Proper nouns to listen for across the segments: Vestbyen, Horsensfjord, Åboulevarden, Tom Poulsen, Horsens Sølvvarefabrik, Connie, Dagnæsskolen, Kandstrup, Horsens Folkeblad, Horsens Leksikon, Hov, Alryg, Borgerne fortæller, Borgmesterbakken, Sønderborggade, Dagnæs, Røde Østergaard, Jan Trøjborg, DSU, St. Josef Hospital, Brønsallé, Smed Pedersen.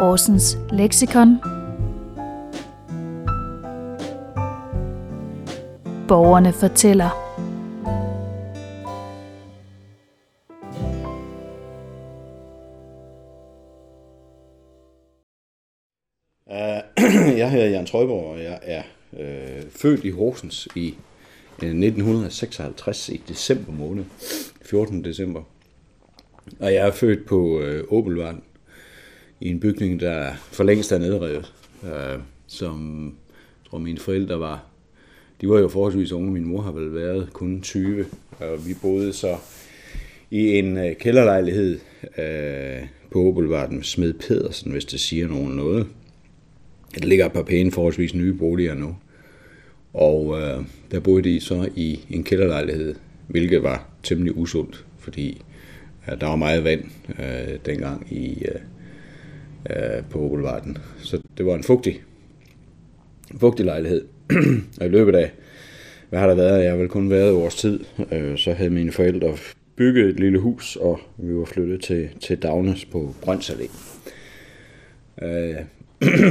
Horsens Leksikon, Borgerne fortæller. Jeg hedder Jan Trøjborg, og jeg er født i Horsens i 1956 i december måned, 14. december. Og jeg er født på Åboulevarden i en bygning, der for længst er nedrevet, som jeg tror mine forældre var. De var jo forholdsvis unge. Min mor har vel været kun 20, og vi boede så i en kælderlejlighed på Åboulevarden med Smed Pedersen, hvis det siger nogen noget. Der ligger et par pæne, forholdsvis nye boliger nu. Og der boede de så i en kælderlejlighed, hvilket var temmelig usundt, fordi der var meget vand dengang på Åboulevarden. Så det var en fugtig lejlighed. Og i løbet af, hvad har der været? Jeg har vel kun været et års tid. Så havde mine forældre bygget et lille hus, og vi var flyttet til Dagnæs på Brønsallé.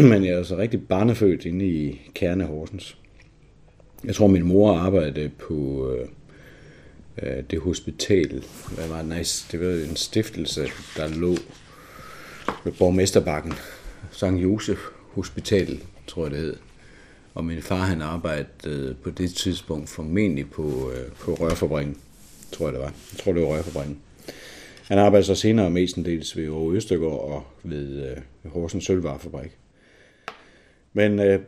Men jeg er altså rigtig barnefødt inde i kernen af Horsens. Jeg tror, min mor arbejdede på det hospital. Hvad var det? Nice. Det var en stiftelse, der lå ved Borgmesterbakken. St. Josef Hospital, tror jeg det hed. Og min far, han arbejdede på det tidspunkt formentlig på rørfabrikken, tror jeg det var. Jeg tror, det var rørfabrikken. Han arbejdede så senere mestendels ved Røde Østergaard og ved Horsens Sølvvarefabrik. Men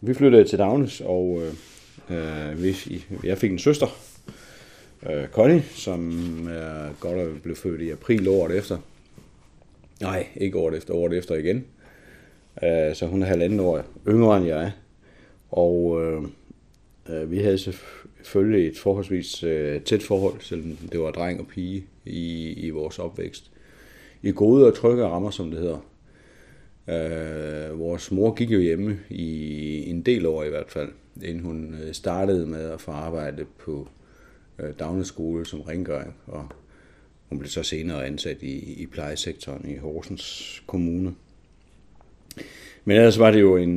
vi flyttede til Dagnæs, og jeg fik en søster, Connie, som godt blev født i april året efter. Nej, ikke året efter igen. Så hun er halvanden år yngre end jeg er. Og vi havde selvfølgelig et forholdsvis tæt forhold, selvom det var dreng og pige i vores opvækst. I gode og trygge rammer, som det hedder. Vores mor gik jo hjemme i en del år i hvert fald, inden hun startede med at få arbejde på Dagnæsskolen som rengøring. Og hun blev så senere ansat i plejesektoren i Horsens Kommune. Men ellers var det jo en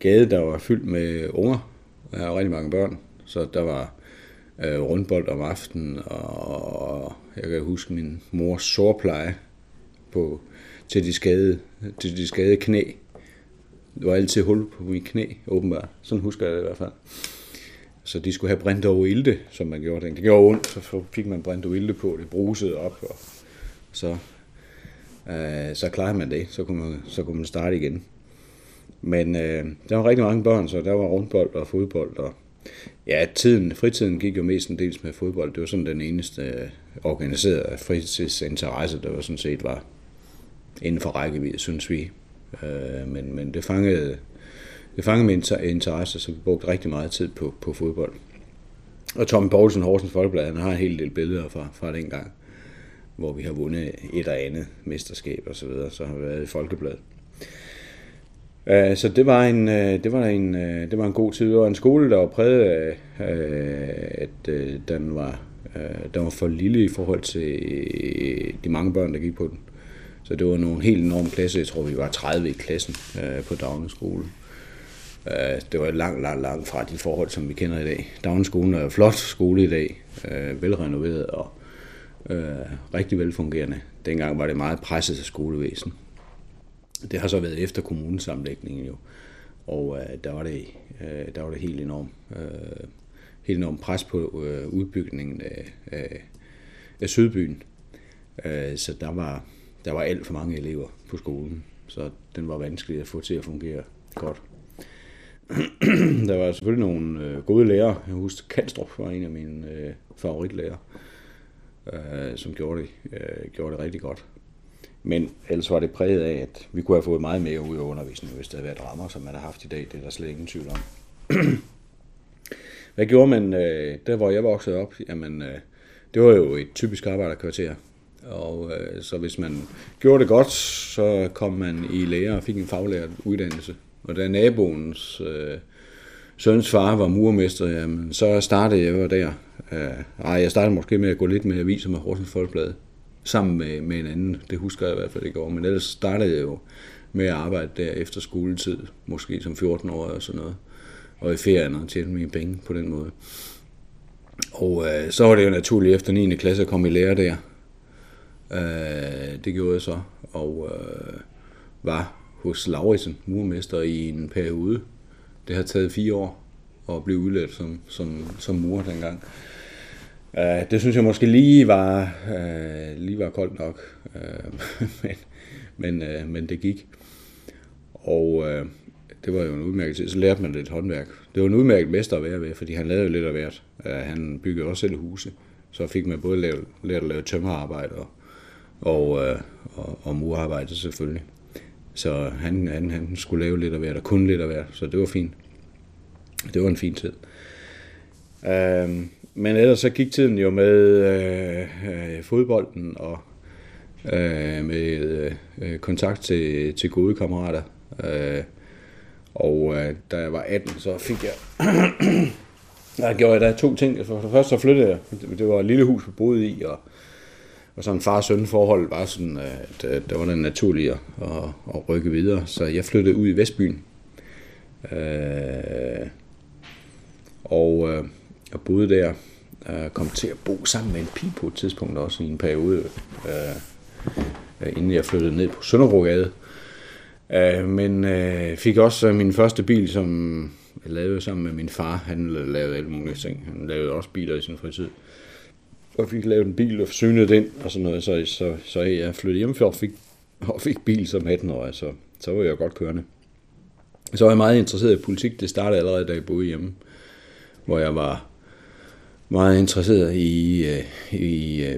gade, der var fyldt med unger. Der var rigtig mange børn, så der var rundbold om aftenen, og jeg kan huske min mors sårpleje til de skadede knæ. Der var altid hul på mine knæ, åbenbart. Sådan husker jeg det i hvert fald. Så de skulle have brændt over ilte, som man gjorde den. Det gjorde ondt, så fik man brændt over ilte på, det brusede op, og så klarede man det, så kunne man starte igen. Men der var rigtig mange børn, så der var rundbold og fodbold. Og ja, fritiden gik jo mestendels med fodbold. Det var sådan den eneste organiserede fritidsinteresse, der var sådan set var inden for rækkevidde, synes vi. Men det fangede min interesse, så vi brugte rigtig meget tid på fodbold. Og Tom Poulsen, Horsens Folkeblad, han har en hel del billeder fra den gang, hvor vi har vundet et eller andet mesterskab og så videre, så har vi været i Folkebladet. Så det var en god tid. Det var en skole, der var præget af, at den var for lille i forhold til de mange børn, der gik på den. Så det var nogle helt enorme klasser. Jeg tror, vi var 30 i klassen på Dagnæsskolen. Det var langt fra de forhold, som vi kender i dag. Dagnæsskolen er en flot skole i dag, velrenoveret og rigtig velfungerende. Dengang var det meget presset af skolevæsen. Det har så været efter kommunesammenlægningen jo, og der var det helt enormt pres på udbygningen af Sydbyen. Så der var alt for mange elever på skolen, så den var vanskelig at få til at fungere godt. Der var selvfølgelig nogle gode lærere. Jeg husker, Kandstrup var en af mine favoritlærere, som gjorde det rigtig godt. Men ellers var det præget af, at vi kunne have fået meget mere ud af undervisningen, hvis der havde været rammer, som man har haft i dag. Det er der slet ingen tvivl om. Hvad gjorde man der, hvor jeg voksede op? Jamen, det var jo et typisk arbejderkvarter. Og så hvis man gjorde det godt, så kom man i lære og fik en faglært uddannelse. Og da naboens søns far var murermester, jamen, så startede jeg der. Jeg startede måske med at gå lidt med aviser med Horsens Folkeblad. sammen med en anden. Det husker jeg i hvert fald i går. Men ellers startede jeg jo med at arbejde der efter skoletid, måske som 14-årig og sådan noget. Og i ferierne og tjente mine penge på den måde. Og så var det jo naturligt efter 9. klasse at komme i lære der. Det gjorde jeg så, og var hos Lauritsen, murmester, i en periode. Det har taget 4 år at blive udlært som murer dengang. Det synes jeg måske lige var koldt nok, men det gik. Og det var jo en udmærket, så lærte man lidt håndværk. Det var en udmærket mester at være ved, fordi han lavede jo lidt af hvert. Han byggede også selv huse, så fik man både lært at lave tømmerarbejde og murarbejde selvfølgelig. Så han skulle lave lidt af hvert, og kun lidt af hvert, så det var fint. Det var en fin tid. Men ellers så gik tiden jo med fodbolden og med kontakt til gode kammerater. Da jeg var 18, så fik jeg... Der gjorde jeg 2 ting. For det første så flyttede jeg. Det var et lille hus, vi boede i, og sådan far-søn forhold var sådan, at der var det naturligt at rykke videre. Så jeg flyttede ud i Vestbyen. Jeg boede der, kom til at bo sammen med en pige på et tidspunkt også i en periode, inden jeg flyttede ned på Sønderborggade. Men fik også min første bil, som jeg lavede sammen med min far. Han lavede alle mulige ting. Han lavede også biler i sin fritid. Og fik lavet en bil og forsynede den og sådan noget. Så jeg flyttede hjemmefra og fik bil som 18-årig, så var jeg godt kørende. Så var jeg meget interesseret i politik. Det startede allerede, da jeg boede hjemme, hvor jeg var meget interesseret i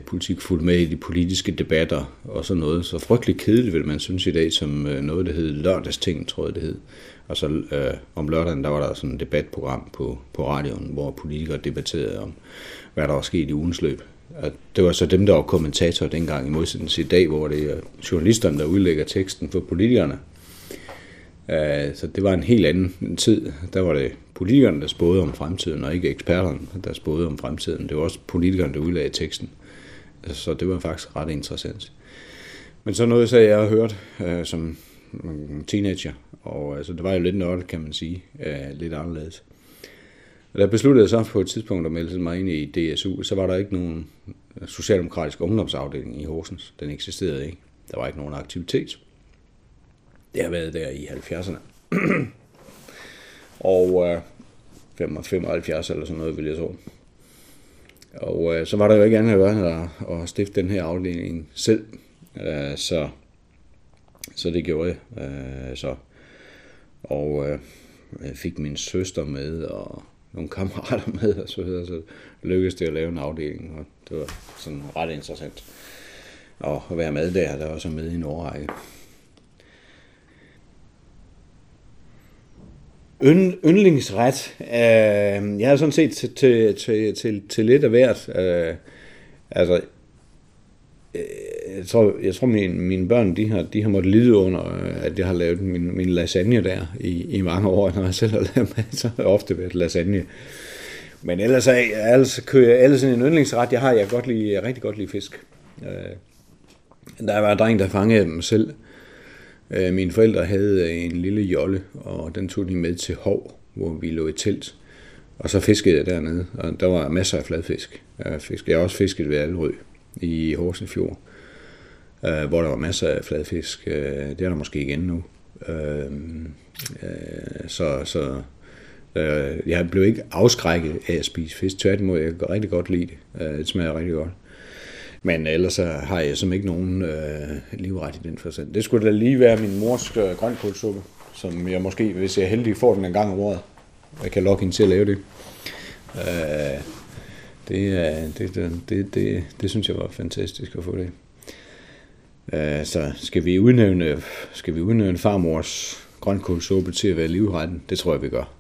politik, fuldt med i de politiske debatter og sådan noget. Så frygtelig kedeligt, vil man synes i dag, som noget, der hed lørdagsting, tror jeg det hed. Og så om lørdagen, der var der sådan et debatprogram på radioen, hvor politikere debatterede om, hvad der var sket i ugens løb. Og det var så dem, der var kommentatorer dengang, i modsætning til i dag, hvor det er journalisterne, der udlægger teksten for politikerne. Så det var en helt anden tid. Der var det politikerne, der spåede om fremtiden, og ikke eksperterne, der spåede om fremtiden. Det var også politikerne, der udlagde teksten. Så det var faktisk ret interessant. Men så noget, så jeg havde hørt som teenager, og altså, det var jo lidt nørdet, kan man sige, lidt anderledes. Og der besluttede jeg så på et tidspunkt at melde mig ind i DSU, så var der ikke nogen socialdemokratisk ungdomsafdeling i Horsens. Den eksisterede ikke. Der var ikke nogen aktivitet. Det har været der i 70'erne. Og 75 eller sådan noget, vil jeg så. Og så var der jo ikke andet at gøre, at stifte den her afdeling selv. Så det gjorde jeg. Jeg fik min søster med, og nogle kammerater med, og så lykkedes det at lave en afdeling. Og det var sådan ret interessant at være med der. Der var så med i en årrække. Yndlingsret. Jeg har sådan set til lidt af hvert. Jeg tror mine børn, de har måttet lide under, at jeg har lavet min lasagne der i mange år, når jeg selv har lavet mad, så har jeg ofte været lasagne. Men ellers kører jeg ellers en yndlingsret. Jeg rigtig godt lide fisk. Der var en dreng, der fangede dem selv. Mine forældre havde en lille jolle, og den tog de med til Hov, hvor vi lå i telt. Og så fiskede jeg dernede, og der var masser af fladfisk. Jeg har også fisket ved Alryg i Horsensfjord, hvor der var masser af fladfisk. Det er der måske igen nu. Jeg blev ikke afskrækket af at spise fisk. Tværtimod, jeg kan rigtig godt lide det. Det smager rigtig godt. Men ellers så har jeg som ikke nogen livret i den forstand. Det skulle da lige være min mors grønkålsuppe, som jeg måske, hvis jeg er heldig, får den en gang om året. Jeg kan lokke hende til at lave det. Det synes jeg var fantastisk at få det. Så skal vi udnævne farmors grønkålsuppe til at være livretten? Det tror jeg, vi gør.